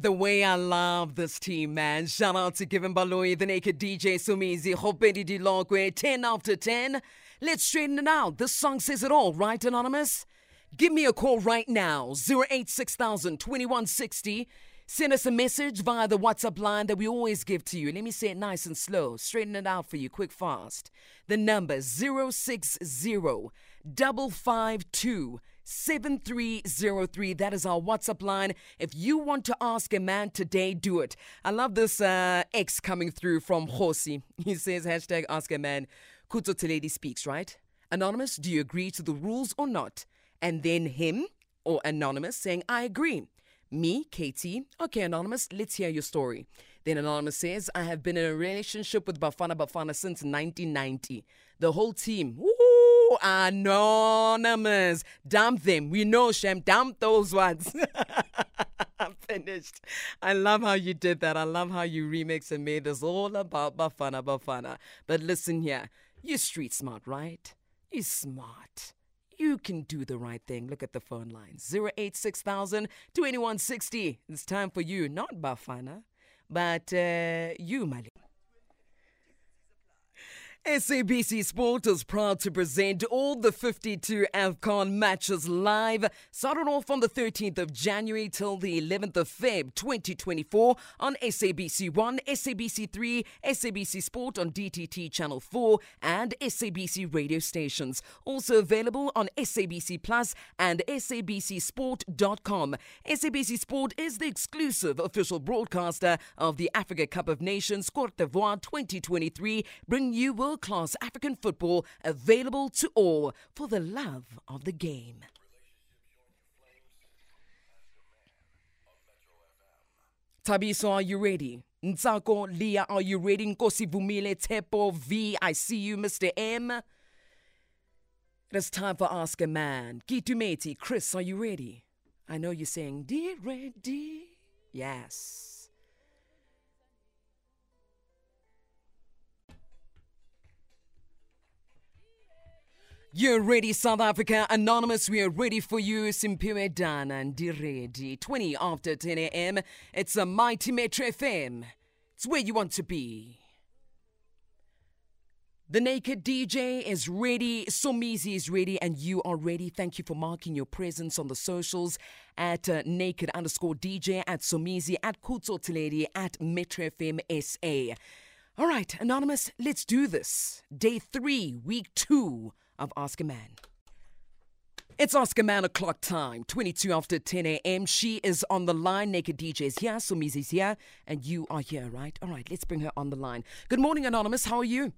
The way I love this team, man. Shout out to Given Baloyi, the Naked DJ, Somizi, Hopedi Dilongwe, 10 after 10. Let's straighten it out. This song says it all, right, Anonymous? Give me a call right now, 086002160. Send us a message via the WhatsApp line that we always give to you. Let me say it nice and slow. Straighten it out for you, quick, fast. The number 060-552-7303. That is our WhatsApp line. If you want to ask a man today, do it. I love this X coming through from Hosi. He says, hashtag ask a man. Kutso Tledi speaks, right? Anonymous, do you agree to the rules or not? And then him or Anonymous saying, I agree. Me, Katie. Okay, Anonymous, let's hear your story. Then Anonymous says, I have been in a relationship with Bafana Bafana since 1990. The whole team. Woo! Anonymous. Dump them. We know, Shem. Dump those ones. I'm finished. I love how you did that. I love how you remixed and made this all about Bafana Bafana. But listen here. You're street smart, right? You're smart. You can do the right thing. Look at the phone line. 086002160. It's time for you. Not Bafana, but you, Mali. SABC Sport is proud to present all the 52 AFCON matches live, starting off on the 13th of January till the 11th of Feb 2024 on SABC 1, SABC 3, SABC Sport on DTT Channel 4 and SABC radio stations. Also available on SABC Plus and SABCsport.com. SABC Sport is the exclusive official broadcaster of the Africa Cup of Nations Côte d'Ivoire 2023, bringing you world-class African football available to all for the love of the game. Tabiso, are you ready? Ntsako, Leah, are you ready? Nkosi Vumile, Tepo, V, I see you, Mr. M. It is time for Ask a Man. Kitumeti, Chris, are you ready? I know you're saying, D, ready? Yes. You're ready, South Africa. Anonymous, we are ready for you. Simpiwe Dana and Diredi. 20 after 10 a.m. It's a mighty Metro FM. It's where you want to be. The Naked DJ is ready. Somizi is ready. And you are ready. Thank you for marking your presence on the socials at naked_DJ, at Somizi, at Kutso Tledi, at Metro FM SA. All right, Anonymous, let's do this. Day 3, week 2. Of Ask a Man. It's Ask a Man o'clock time, 22 after 10 a.m. She is on the line. Naked DJ's here, Somizi's here, and you are here, right? All right, let's bring her on the line. Good morning, Anonymous. How are you?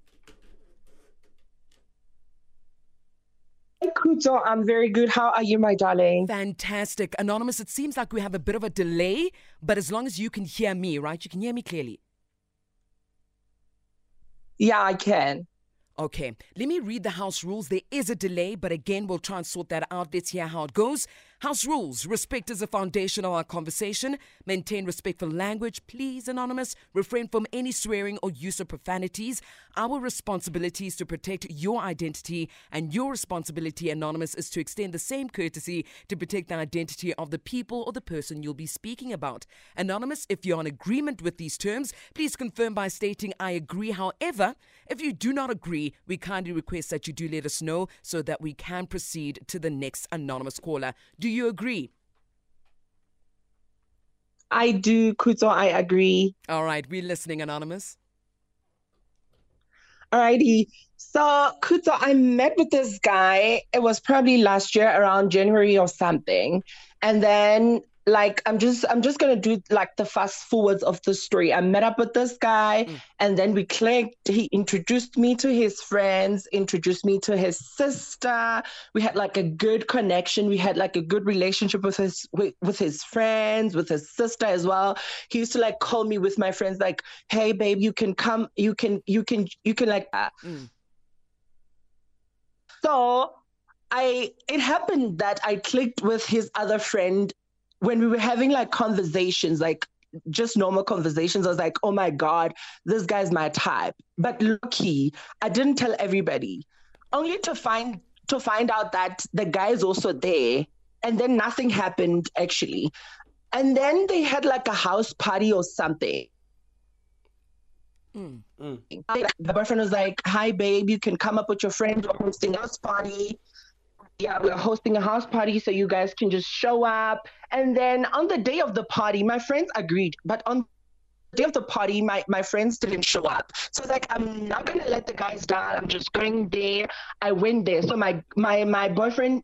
Hey, Kutso. I'm very good. How are you, my darling? Fantastic. Anonymous, it seems like we have a bit of a delay, but as long as you can hear me, right? You can hear me clearly. Yeah, I can. Okay, let me read the house rules. There is a delay, but again, we'll try and sort that out. Let's hear how it goes. House rules. Respect is the foundation of our conversation. Maintain respectful language. Please, Anonymous, refrain from any swearing or use of profanities. Our responsibility is to protect your identity, and your responsibility, Anonymous, is to extend the same courtesy to protect the identity of the people or the person you'll be speaking about. Anonymous, if you're in agreement with these terms, please confirm by stating, I agree. However, if you do not agree, we kindly request that you do let us know so that we can proceed to the next Anonymous caller. Do you agree? I do, Kutso. I agree. All right. We're listening, Anonymous. All righty. So, Kutso, I met with this guy. It was probably last year around January or something. And then, like, I'm just going to do, like, the fast forwards of the story. I met up with this guy and then we clicked. He introduced me to his friends, introduced me to his sister. We had, like, a good connection. We had, like, a good relationship with his friends, with his sister as well. He used to, like, call me with my friends, like, hey, babe, you can come. You can like that. So it happened that I clicked with his other friend when we were having, like, conversations, like just normal conversations. I was like, oh my God, this guy's my type. But lucky, I didn't tell everybody, only to find out that the guy's also there. And then nothing happened, actually. And then they had like a house party or something. The boyfriend was like, hi, babe, you can come up with your friend. We're hosting a house party. Yeah, we're hosting a house party so you guys can just show up. And then on the day of the party, my friends agreed. But on the day of the party, my friends didn't show up. So I was like, I'm not going to let the guys down. I'm just going there. I went there. So my boyfriend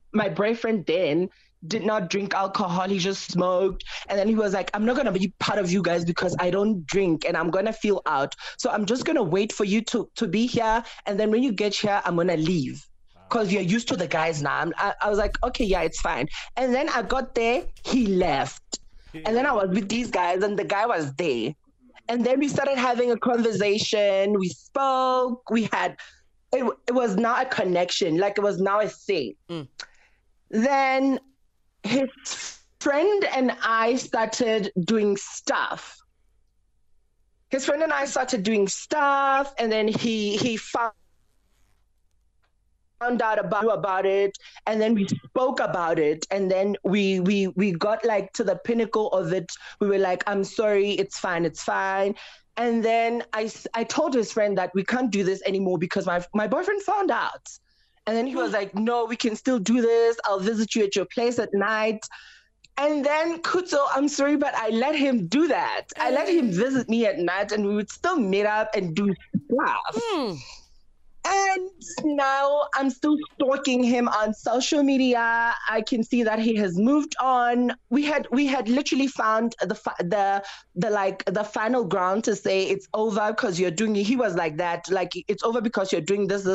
then did not drink alcohol. He just smoked. And then he was like, I'm not going to be part of you guys because I don't drink and I'm going to feel out. So I'm just going to wait for you to be here. And then when you get here, I'm going to leave because you're used to the guys now. I was like, okay, yeah, it's fine. And then I got there. He left. And then I was with these guys and the guy was there. And then we started having a conversation. We spoke. We had, it was now a connection. Like it was now a thing. Then his friend and I started doing stuff. And then he found out about it. And then we spoke about it. And then we got like to the pinnacle of it. We were like, I'm sorry, it's fine, it's fine. And then I told his friend that we can't do this anymore because my boyfriend found out. And then he was like, no, we can still do this. I'll visit you at your place at night. And then Kutso, I'm sorry, but I let him do that. I let him visit me at night and we would still meet up and do stuff. And now I'm still stalking him on social media. I can see that he has moved on. We had literally found the final ground to say it's over because you're doing. He was like that, like it's over because you're doing this.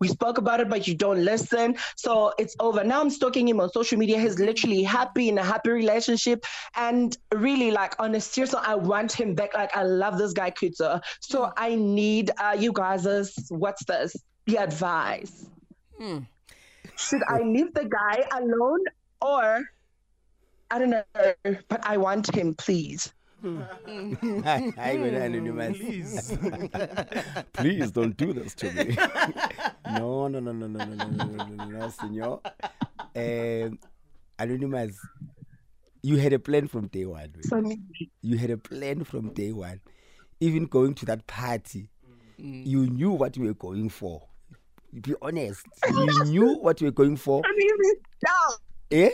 We spoke about it, but you don't listen, so it's over. Now I'm stalking him on social media. He's literally happy in a happy relationship, and really like on a serious note, I want him back. Like I love this guy Kutso, so I need you guys what's the advice. Should I leave the guy alone or I don't know, but I want him, please. Please. Please don't do this to me. No, senor. Anonymous, you had a plan from day one. Even going to that party, you knew what we were going for. Be honest. You knew what we were going for. I mean, stop. Eh?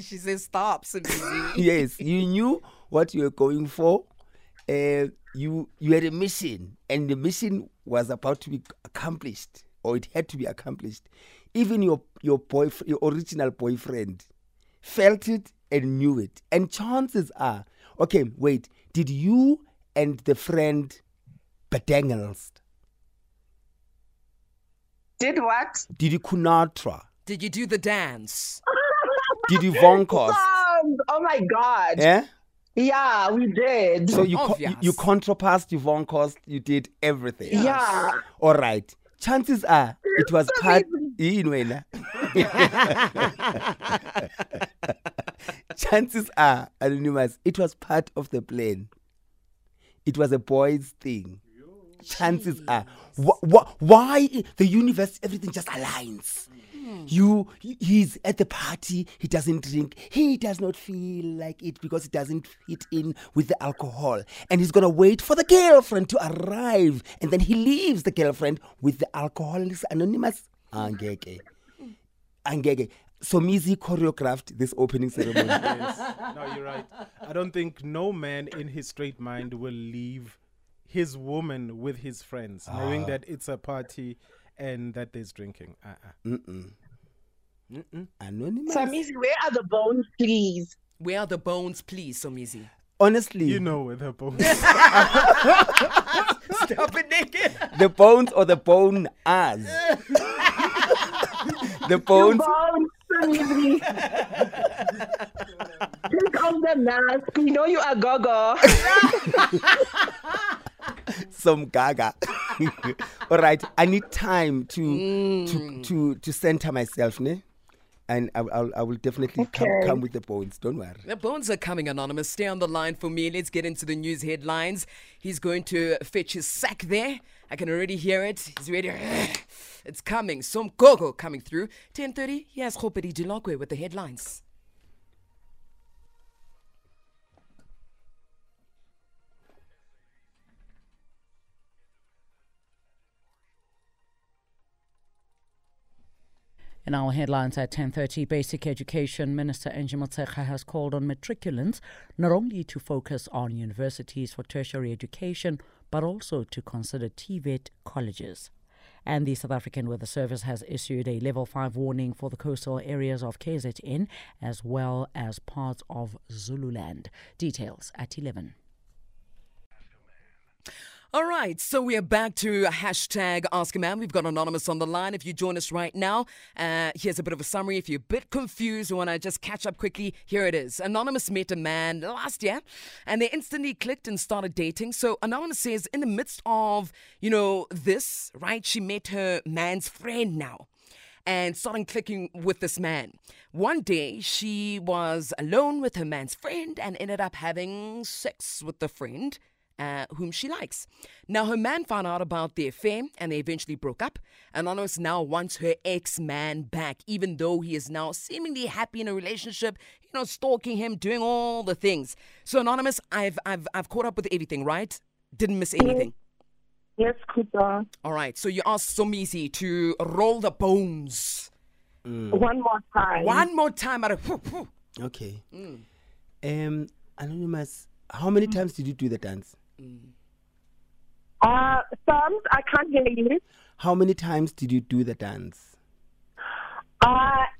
She says stop. Yes, you knew what you were going for. You had a mission, and the mission was about to be accomplished, or it had to be accomplished. Even your original boyfriend felt it and knew it. And chances are, okay, wait, did you and the friend bedangles? Did what? Did you Kunatra? Did you do the dance? Did you vonkos? Oh my God. Yeah? Yeah, we did. So you contrapassed, you vonkos, you did everything. Yes. Yeah. All right. Chances are it was part. Chances are, Anonymous, it was part of the plan. It was a boy's thing. Chances are, why the universe, everything just aligns. He's at the party, he doesn't drink, he does not feel like it because it doesn't fit in with the alcohol. And he's going to wait for the girlfriend to arrive. And then he leaves the girlfriend with the Alcoholics Anonymous. Angeke. Somizi choreographed this opening ceremony. Yes. No, you're right. I don't think no man in his straight mind will leave his woman with his friends, knowing that it's a party and that there's drinking. Anonymous. Somizi, where are the bones, please? Somizi? Honestly. You know where the bones are. Stop it, naked. The bones or the bone as? The bones. Take off the mask. We know you are gogo. Some gaga. All right, I need time to center myself, ne? And I will definitely come with the bones. Don't worry. The bones are coming, Anonymous. Stay on the line for me. Let's get into the news headlines. He's going to fetch his sack there. I can already hear it. He's ready. It's coming. Some gogo coming through. 10:30. Here's Khopedi Dilokwe with the headlines. In our headlines at 10:30, Basic Education Minister Angie Motshekga has called on matriculants not only to focus on universities for tertiary education, but also to consider TVET colleges. And the South African Weather Service has issued a level 5 warning for the coastal areas of KZN as well as parts of Zululand. Details at 11. All right, so we are back to hashtag Ask a Man. We've got Anonymous on the line. If you join us right now, here's a bit of a summary. If you're a bit confused, you want to just catch up quickly, here it is. Anonymous met a man last year, and they instantly clicked and started dating. So Anonymous says in the midst of, this, right, she met her man's friend now and started clicking with this man. One day, she was alone with her man's friend and ended up having sex with the friend whom she likes. Now, her man found out about their affair and they eventually broke up. Anonymous now wants her ex-man back, even though he is now seemingly happy in a relationship, stalking him, doing all the things. So, Anonymous, I've caught up with everything, right? Didn't miss anything. Yes, Kutso. All right, so you asked Somizi to roll the bones. Mm. One more time. Okay. Mm. Anonymous, how many times did you do the dance? Some, I can't hear you. How many times did you do the dance? Let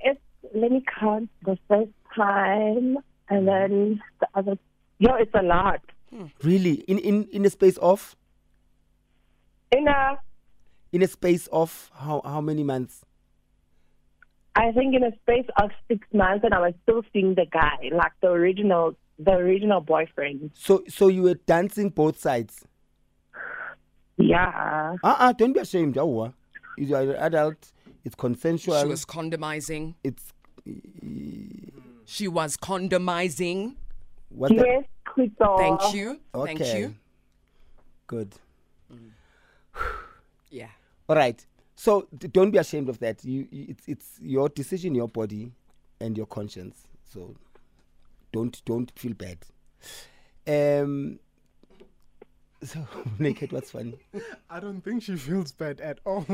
me count. The first time, and then the other. It's a lot. Really, in a space of? In a space of how many months? I think in a space of 6 months, and I was still seeing the guy, like the original boyfriend. So you were dancing both sides. Yeah. Don't be ashamed. You are an adult. It's consensual. She was condomizing. She was condomizing. What? Yes, Kutso. Thank you. Okay. Thank you. Good. Mm. Yeah. All right. So don't be ashamed of that. It's your decision, your body, and your conscience. So don't feel bad. So, Naked, what's funny? I don't think she feels bad at all.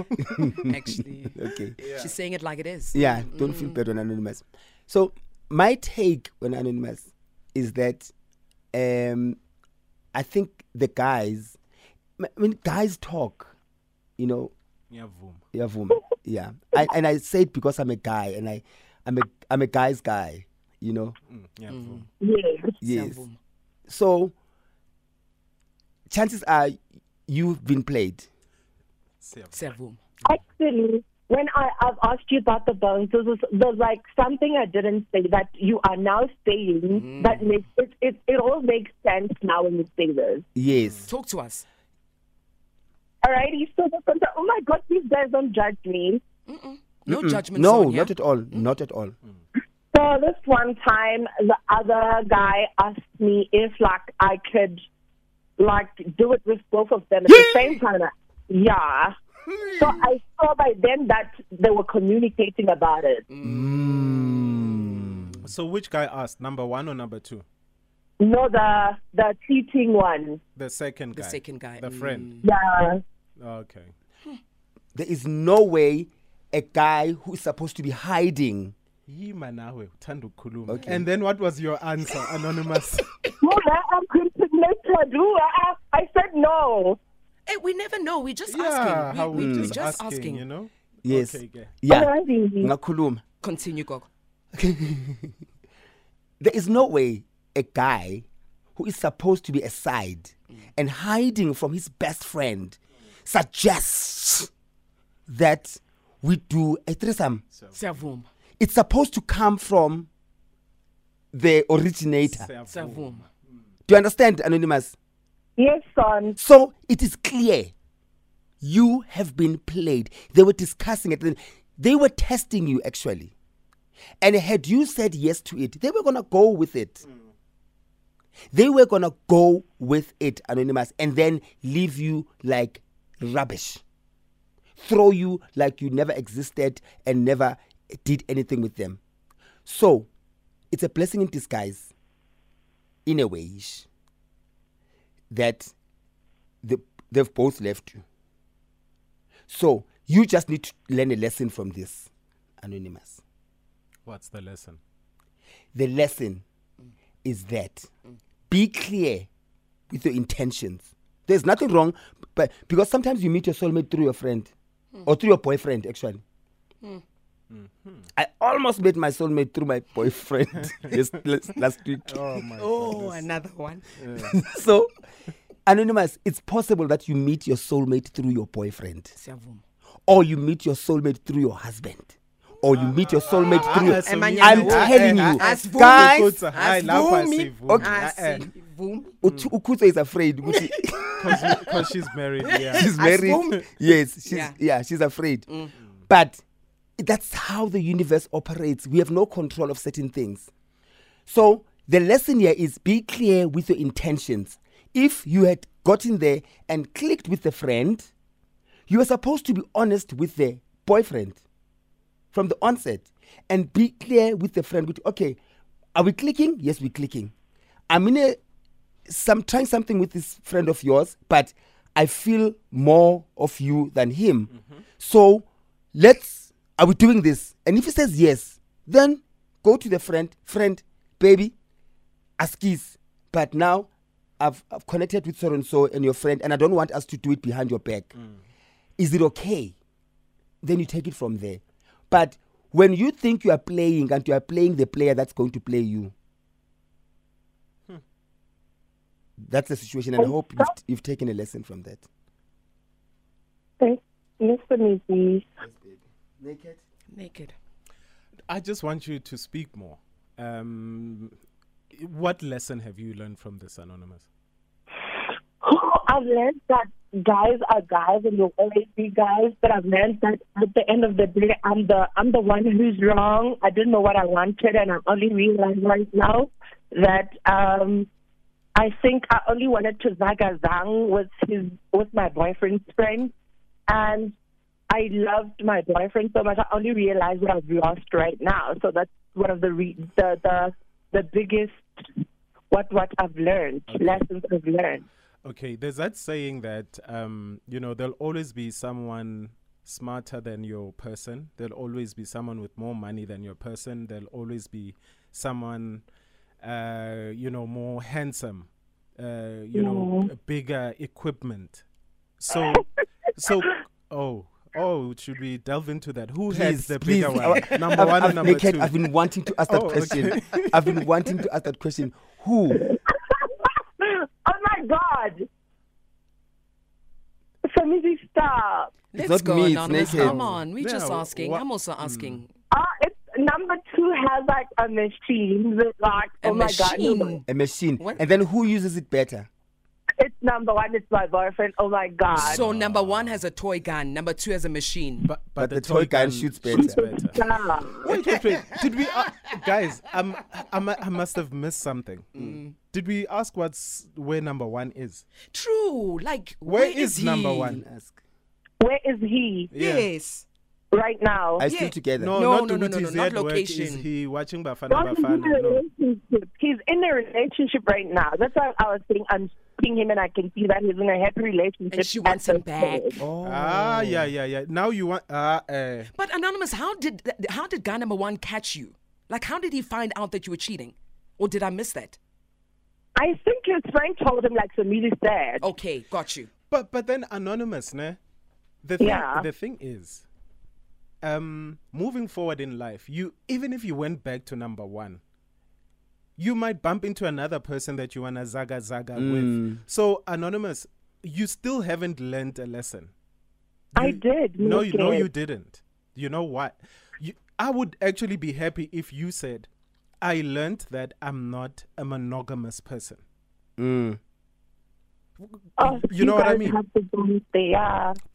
Actually. Okay. Yeah. She's saying it like it is. Yeah, don't feel bad on Anonymous. So, my take on Anonymous is that I think the guys, guys talk, Yeah. I say it because I'm a guy and I'm a guy's guy, Yes. So, chances are you've been played. Actually, when I've asked you about the bones, there's like something I didn't say that you are now saying that makes it all makes sense now when you say this. Yes. Talk to us. Alrighty, so oh my God, these guys don't judge me. Mm-mm. No judgment. No, zone, yeah? Not at all. Mm. Not at all. Mm. So this one time, the other guy asked me if I could do it with both of them at the same time. Yeah. So I saw by then that they were communicating about it. Mm. So which guy asked? Number one or number two? No, the cheating one. The second guy. The friend. Yeah. Okay. There is no way a guy who is supposed to be hiding. Okay. And then what was your answer, Anonymous? I said no. Hey, we never know. We're just asking. We're just asking. Yes. Okay. Yeah. Continue, Gogo. There is no way a guy who is supposed to be aside and hiding from his best friend suggests that we do a threesome. It's supposed to come from the originator. Do you understand, Anonymous? Yes, son. So it is clear you have been played. They were discussing it. They were testing you, actually. And had you said yes to it, they were going to go with it. Anonymous, and then leave you like rubbish. Throw you like you never existed and never did anything with them. So, it's a blessing in disguise, in a way, that they've both left you. So, you just need to learn a lesson from this. anonymous. What's the lesson? The lesson is that be clear with your intentions. There's nothing wrong, but because sometimes you meet your soulmate through your friend or through your boyfriend, actually. I almost met my soulmate through my boyfriend last week. Oh, my goodness. Another one. Yeah. So, anonymous, it's possible that you meet your soulmate through your boyfriend. Or you meet your soulmate through your husband. Or you meet your soulmate through your... I'm telling you. Guys, Kutso is afraid. Because she's married. Yeah. She's married. Yes, she's afraid. But... that's how the universe operates. We have no control of certain things. So the lesson here is be clear with your intentions. If you had gotten there and clicked with the friend, you were supposed to be honest with the boyfriend from the onset and be clear with the friend. Okay, are we clicking? Yes, we're clicking. I'm trying something with this friend of yours, but I feel more of you than him. Mm-hmm. So are we doing this? And if he says yes, then go to the friend, baby, askies. But now I've connected with so and so and your friend, and I don't want us to do it behind your back. Is it okay? Then you take it from there. But when you think you are playing and you are playing the player that's going to play you, that's the situation. And I hope you've taken a lesson from that. Yes, for me. Naked. I just want you to speak more. What lesson have you learned from this, anonymous? I've learned that guys are guys and you'll always be guys, but I've learned that at the end of the day, I'm the one who's wrong. I didn't know what I wanted, and I'm only realizing right now that I think I only wanted to zagazang with my boyfriend's friend, and I loved my boyfriend so much. I only realized what I've lost right now. So that's one of the biggest what I've learned, lessons I've learned. Okay, there's that saying that there'll always be someone smarter than your person. There'll always be someone with more money than your person. There'll always be someone more handsome. Bigger equipment. So Oh, should we delve into that? Who has the bigger one? Number one and number two. I've been wanting to ask that question. Okay. I've been wanting to ask that question. Who? Oh, my God. Somizi, stop. Let's go, anonymous. Come on. We're just asking. I'm also asking. It's number two has like a machine. Like, oh, my God. A machine. What? And then who uses it better? It's number one. It's my boyfriend. Oh, my God. So number one has a toy gun. Number two has a machine. But the toy gun shoots better. Wait. Did we... guys, I must have missed something. Did we ask where number one is? True. Like, where is number one? Where is he? Yeah. Yes. Right now. Are still together? No, not location. Is he watching Bafana Bafana? He's in a relationship right now. That's why I was saying I'm him, and I can see that he's in a happy relationship. And she wants him back. Oh. Yeah. Now you want... But Anonymous, how did guy number one catch you? Like, how did he find out that you were cheating? Or did I miss that? I think his friend told him, like Somizi said. Okay, got you. But then Anonymous, ne? The thing is, moving forward in life, even if you went back to number one, you might bump into another person that you want to zaga with. So, Anonymous, you still haven't learned a lesson. I did. No, you didn't. You know what? I would actually be happy if you said, I learned that I'm not a monogamous person. You know what I mean?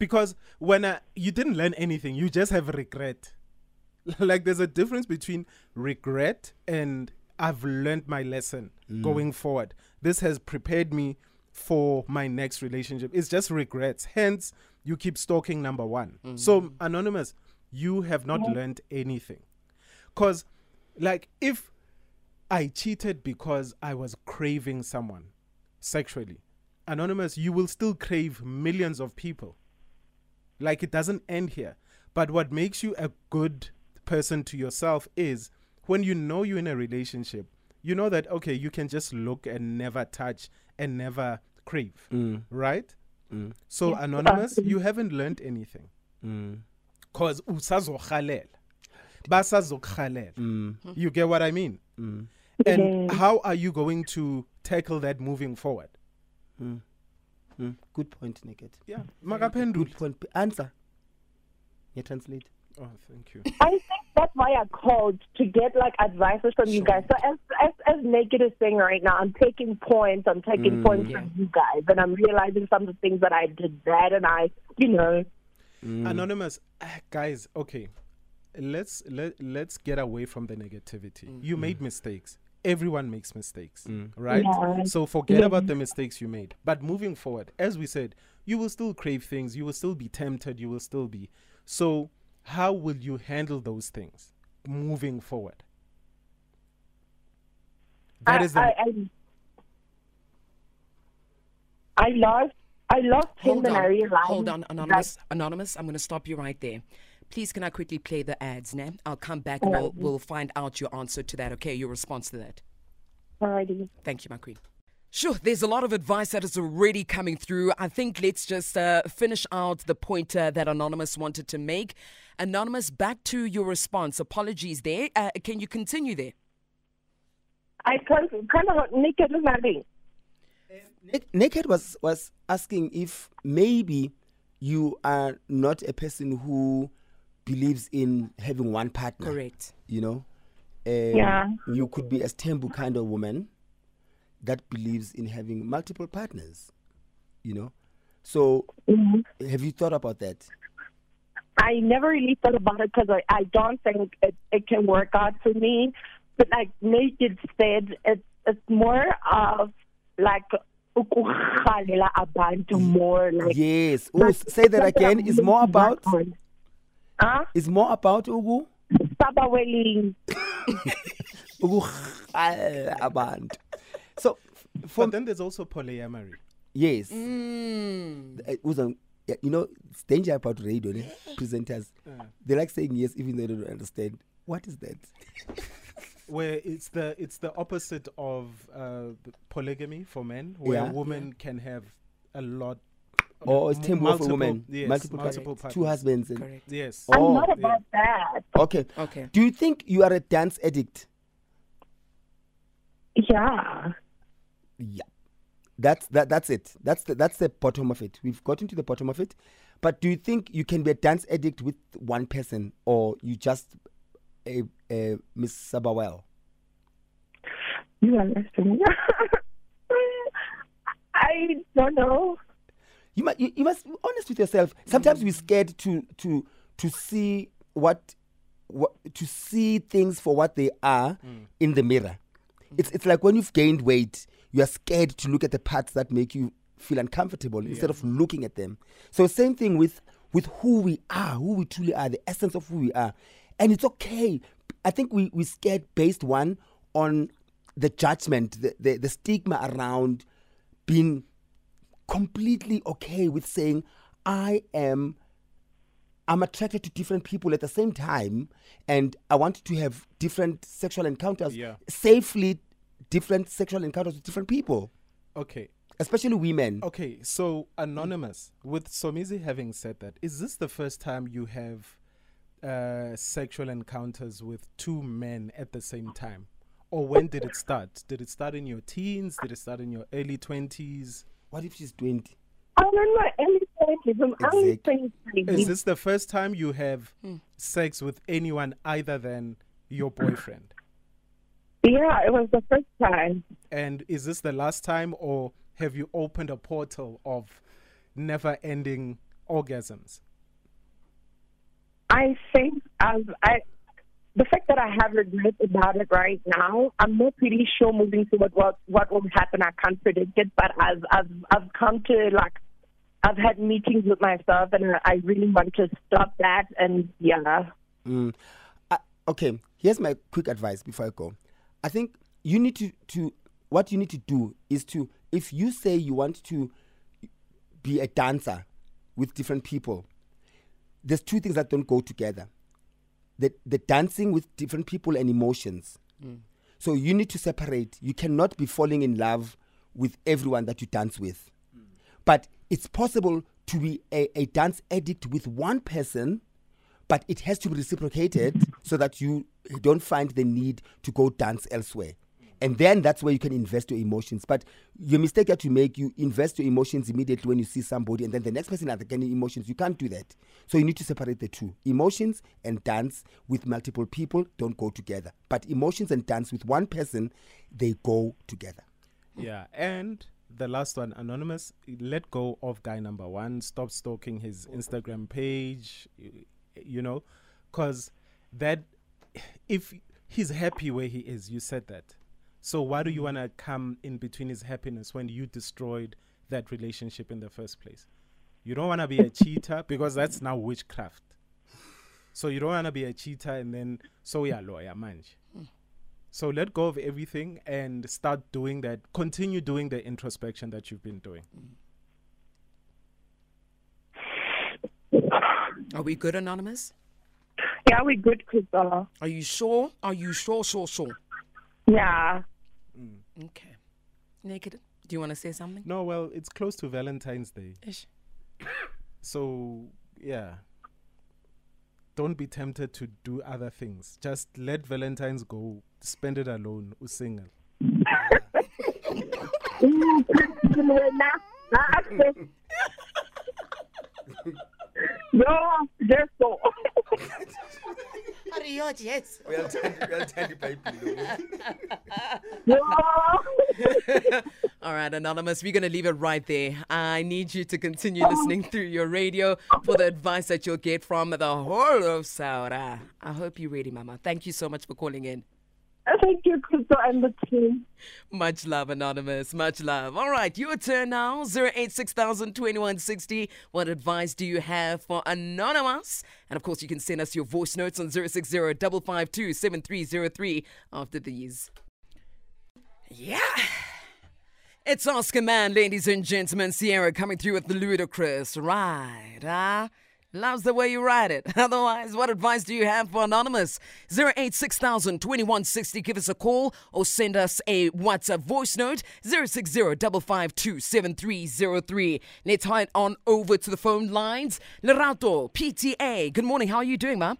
Because you didn't learn anything, you just have regret. Like, there's a difference between regret and... I've learned my lesson going forward. This has prepared me for my next relationship. It's just regrets. Hence, you keep stalking number one. So, Anonymous, you have not learned anything. Because, like, if I cheated because I was craving someone sexually, Anonymous, you will still crave millions of people. Like, it doesn't end here. But what makes you a good person to yourself is when you know you're in a relationship, you know that, okay, you can just look and never touch and never crave, right? So, yeah. Anonymous, you haven't learned anything. Because you get what I mean? And how are you going to tackle that moving forward? Good point, Niket. Yeah. Good point. Answer. You translate. Oh, thank you. I think that's why I called, to get like advices from you guys. So as Naked is saying right now, I'm taking points. I'm taking points from you guys, and I'm realizing some of the things that I did bad, and I, you know. Anonymous, guys. Okay, let's get away from the negativity. You made mistakes. Everyone makes mistakes, right? Yeah. So forget about the mistakes you made. But moving forward, as we said, you will still crave things. You will still be tempted. You will still be so. How will you handle those things moving forward? That is I lost him and I realized. Hold on, Anonymous. Anonymous, I'm going to stop you right there. Please, can I quickly play the ads, ne? I'll come back and we'll find out your answer to that, okay? Your response to that. Alrighty. Thank you, my queen. Sure, there's a lot of advice that is already coming through. I think let's just finish out the point that Anonymous wanted to make. Anonymous, back to your response. Apologies there. Can you continue there? I can't. Naked was asking if maybe you are not a person who believes in having one partner. Correct. You know? Yeah. You could be a Tembu kind of woman that believes in having multiple partners, you know? So have you thought about that? I never really thought about it because I don't think it can work out for me. But like Naked said, it's more of like more like... Yes. Ooh, say that again. It's more about... Huh? It's more about Ugu? Sabaweli. Ugu. So, but then there's also polyamory. Yes. You know, it's danger about radio presenters. They like saying yes, even though they don't understand. What is that? Where it's the opposite of polygamy for men, where a woman can have a lot. It's temple for women. Yes, multiple partners. Two husbands. And correct. Yes. I'm not about that. Okay. Do you think you are a dance addict? Yeah. That's it. That's the bottom of it. We've gotten to the bottom of it. But do you think you can be a dance addict with one person, or you just a Miss Sabawell? You understand? I don't know. You must be honest with yourself. Sometimes we're scared to see to see things for what they are in the mirror. It's like when you've gained weight, you are scared to look at the parts that make you feel uncomfortable instead of looking at them. So same thing with who we are, who we truly are, the essence of who we are. And it's okay. I think we're scared based on the judgment, the stigma around being completely okay with saying, I'm attracted to different people at the same time, and I want to have different sexual encounters, safely different sexual encounters with different people. Okay. Especially women. Okay, so Anonymous, with Somizi having said that, is this the first time you have sexual encounters with two men at the same time? Or when did it start? Did it start in your teens? Did it start in your early 20s? What if she's 20? I don't know, exactly. Is this the first time you have sex with anyone other than your boyfriend? Yeah, it was the first time. And is this the last time, or have you opened a portal of never-ending orgasms? I think the fact that I have regrets about it right now, I'm not really sure moving forward what will happen. I can't predict it, but I've come to like, I've had meetings with myself, and I really want to stop that. And okay, here's my quick advice before I go. I think you need to what you need to do is to, if you say you want to be a dancer with different people, there's two things that don't go together. the dancing with different people and emotions. Mm. So you need to separate. You cannot be falling in love with everyone that you dance with. Mm. But it's possible to be a dance addict with one person, but it has to be reciprocated so that you don't find the need to go dance elsewhere. And then that's where you can invest your emotions. But your mistake that you make, you invest your emotions immediately when you see somebody, and then the next person has again emotions. You can't do that. So you need to separate the two. Emotions and dance with multiple people don't go together. But emotions and dance with one person, they go together. Yeah, and the last one, Anonymous, let go of guy number one. Stop stalking his Instagram page, you know, because that, if he's happy where he is, you said that. So why do you want to come in between his happiness when you destroyed that relationship in the first place? You don't want to be a cheater, because that's now witchcraft. So you don't want to be a cheater, and then, so yeah, lawyer, manj. So let go of everything and start doing that. Continue doing the introspection that you've been doing. Are we good, Anonymous? Yeah, we're good, Kutso. Are you sure? Are you sure? Yeah. Mm. Okay. Naked, do you want to say something? No, well, it's close to Valentine's Day. Ish. So, yeah. Don't be tempted to do other things. Just let Valentine's go. Spend it alone. We're single. No, just so. Yes. All right, Anonymous, we're going to leave it right there. I need you to continue listening through your radio for the advice that you'll get from the whole of Saura. I hope you're ready, Mama. Thank you so much for calling in. Thank you, Kutso, and the team. Much love, Anonymous. Much love. All right, your turn now. 086 000 2160. What advice do you have for Anonymous? And of course, you can send us your voice notes on 060 552 7303 after these. Yeah. It's Oscar Man, ladies and gentlemen. Sierra coming through with the ludicrous. Right, loves the way you write it. Otherwise, what advice do you have for Anonymous? 086 000 2160. Give us a call or send us a WhatsApp voice note. 060 552 7303. Let's hide on over to the phone lines. Lerato, PTA. Good morning. How are you doing, ma'am?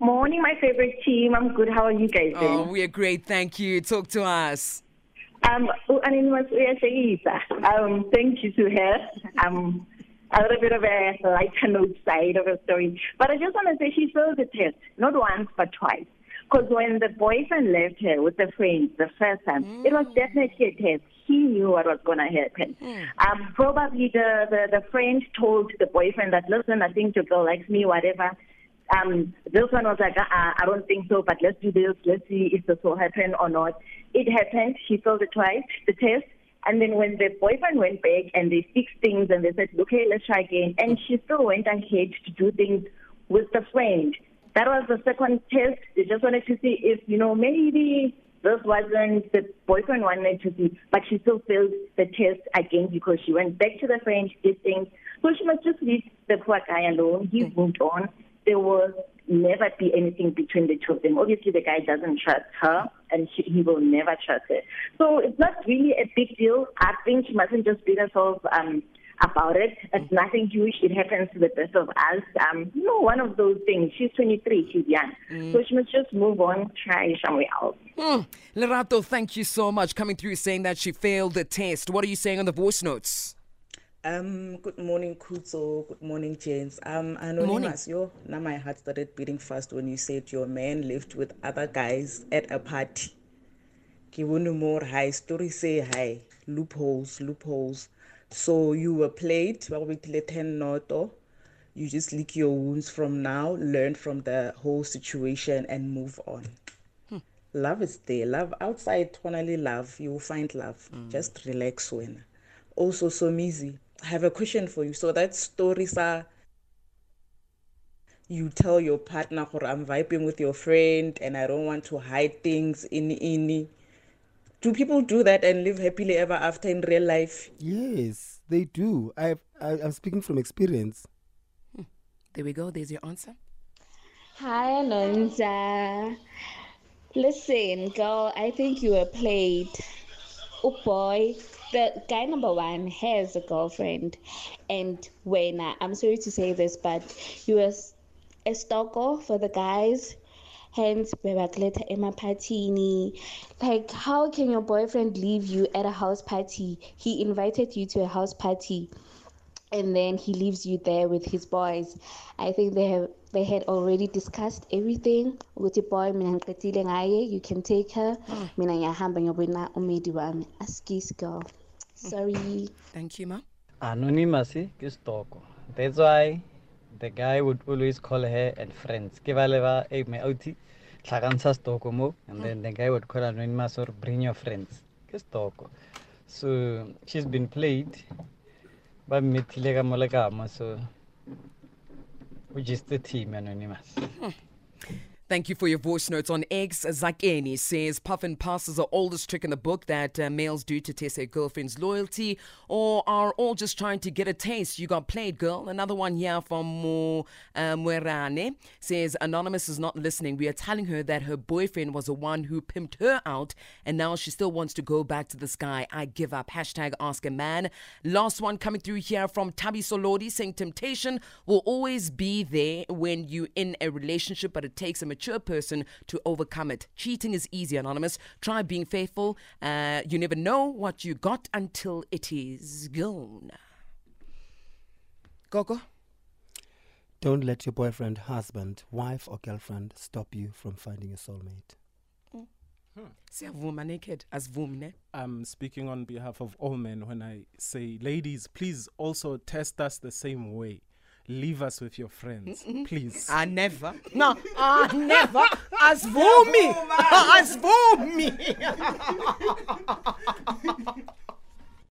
Morning, my favorite team. I'm good. How are you guys doing? Oh, we are great. Thank you. Talk to us. Anonymous, thank you to her. A little bit of a lighter note side of her story. But I just want to say she failed the test, not once, but twice. Because when the boyfriend left her with the friends the first time, it was definitely a test. He knew what was going to happen. Mm. Probably the friend told the boyfriend that, listen, I think your girl likes me, whatever. This one was like, I don't think so, but let's do this. Let's see if this will happen or not. It happened. She failed it twice, the test. And then when the boyfriend went back and they fixed things and they said, okay, let's try again. And she still went ahead to do things with the friend. That was the second test. They just wanted to see if, you know, maybe this wasn't the boyfriend wanted to see. But she still failed the test again because she went back to the friend, did things. So she must just leave the poor guy alone. He's moved on. There will never be anything between the two of them. Obviously, the guy doesn't trust her, and he will never trust her. So it's not really a big deal. I think she mustn't just beat herself about it. It's nothing huge. It happens to the best of us. One of those things. She's 23. She's young. So she must just move on, try somewhere else. Lerato, thank you so much. Coming through saying that she failed the test. What are you saying on the voice notes? Good morning, Kutso. Good morning, James. Anonymous, now my heart started beating fast when you said your man lived with other guys at a party. Ke wonu more high story say hi. Loopholes. So you were played. You just lick your wounds from now, learn from the whole situation and move on. Love is there. Love outside, only love. You will find love. Just relax when. Also, Somizi, I have a question for you. So that stories are you tell your partner, I'm vibing with your friend and I don't want to hide things in. Do people do that and live happily ever after in real life? Yes, they do. I'm speaking from experience. There we go. There's your answer. Hi, Nonza. Listen, girl, I think you were played. Oh boy, the guy number one has a girlfriend. And Wena, I'm sorry to say this, but you were a stalker for the guys. Hence, we were glitter in my party. Like, how can your boyfriend leave you at a house party? He invited you to a house party, and then he leaves you there with his boys. I think they had already discussed everything. With your boy, you can take her. Askis girl. Sorry. Thank you, ma. Anonymous is stalker. That's why the guy would always call her and friends. And then the guy would call anonymous or bring your friends. So she's been played. But so which is the team anonymous. Thank you for your voice notes on eggs. Zakeni says puff and pass is the oldest trick in the book that males do to test their girlfriend's loyalty, or are all just trying to get a taste. You got played, girl. Another one here from Mwerane says anonymous is not listening. We are telling her that her boyfriend was the one who pimped her out, and now she still wants to go back to this guy. I give up. Hashtag ask a man. Last one coming through here from Tabi Solodi saying temptation will always be there when you're in a relationship, but it takes a mature person to overcome it. Cheating is easy, anonymous. Try being faithful. You never know what you got until it is gone. Gogo? Don't let your boyfriend, husband, wife or girlfriend stop you from finding a soulmate. I'm speaking on behalf of all men when I say, ladies, please also test us the same way. Leave us with your friends, please. I never. No, I never. As for me. As for me.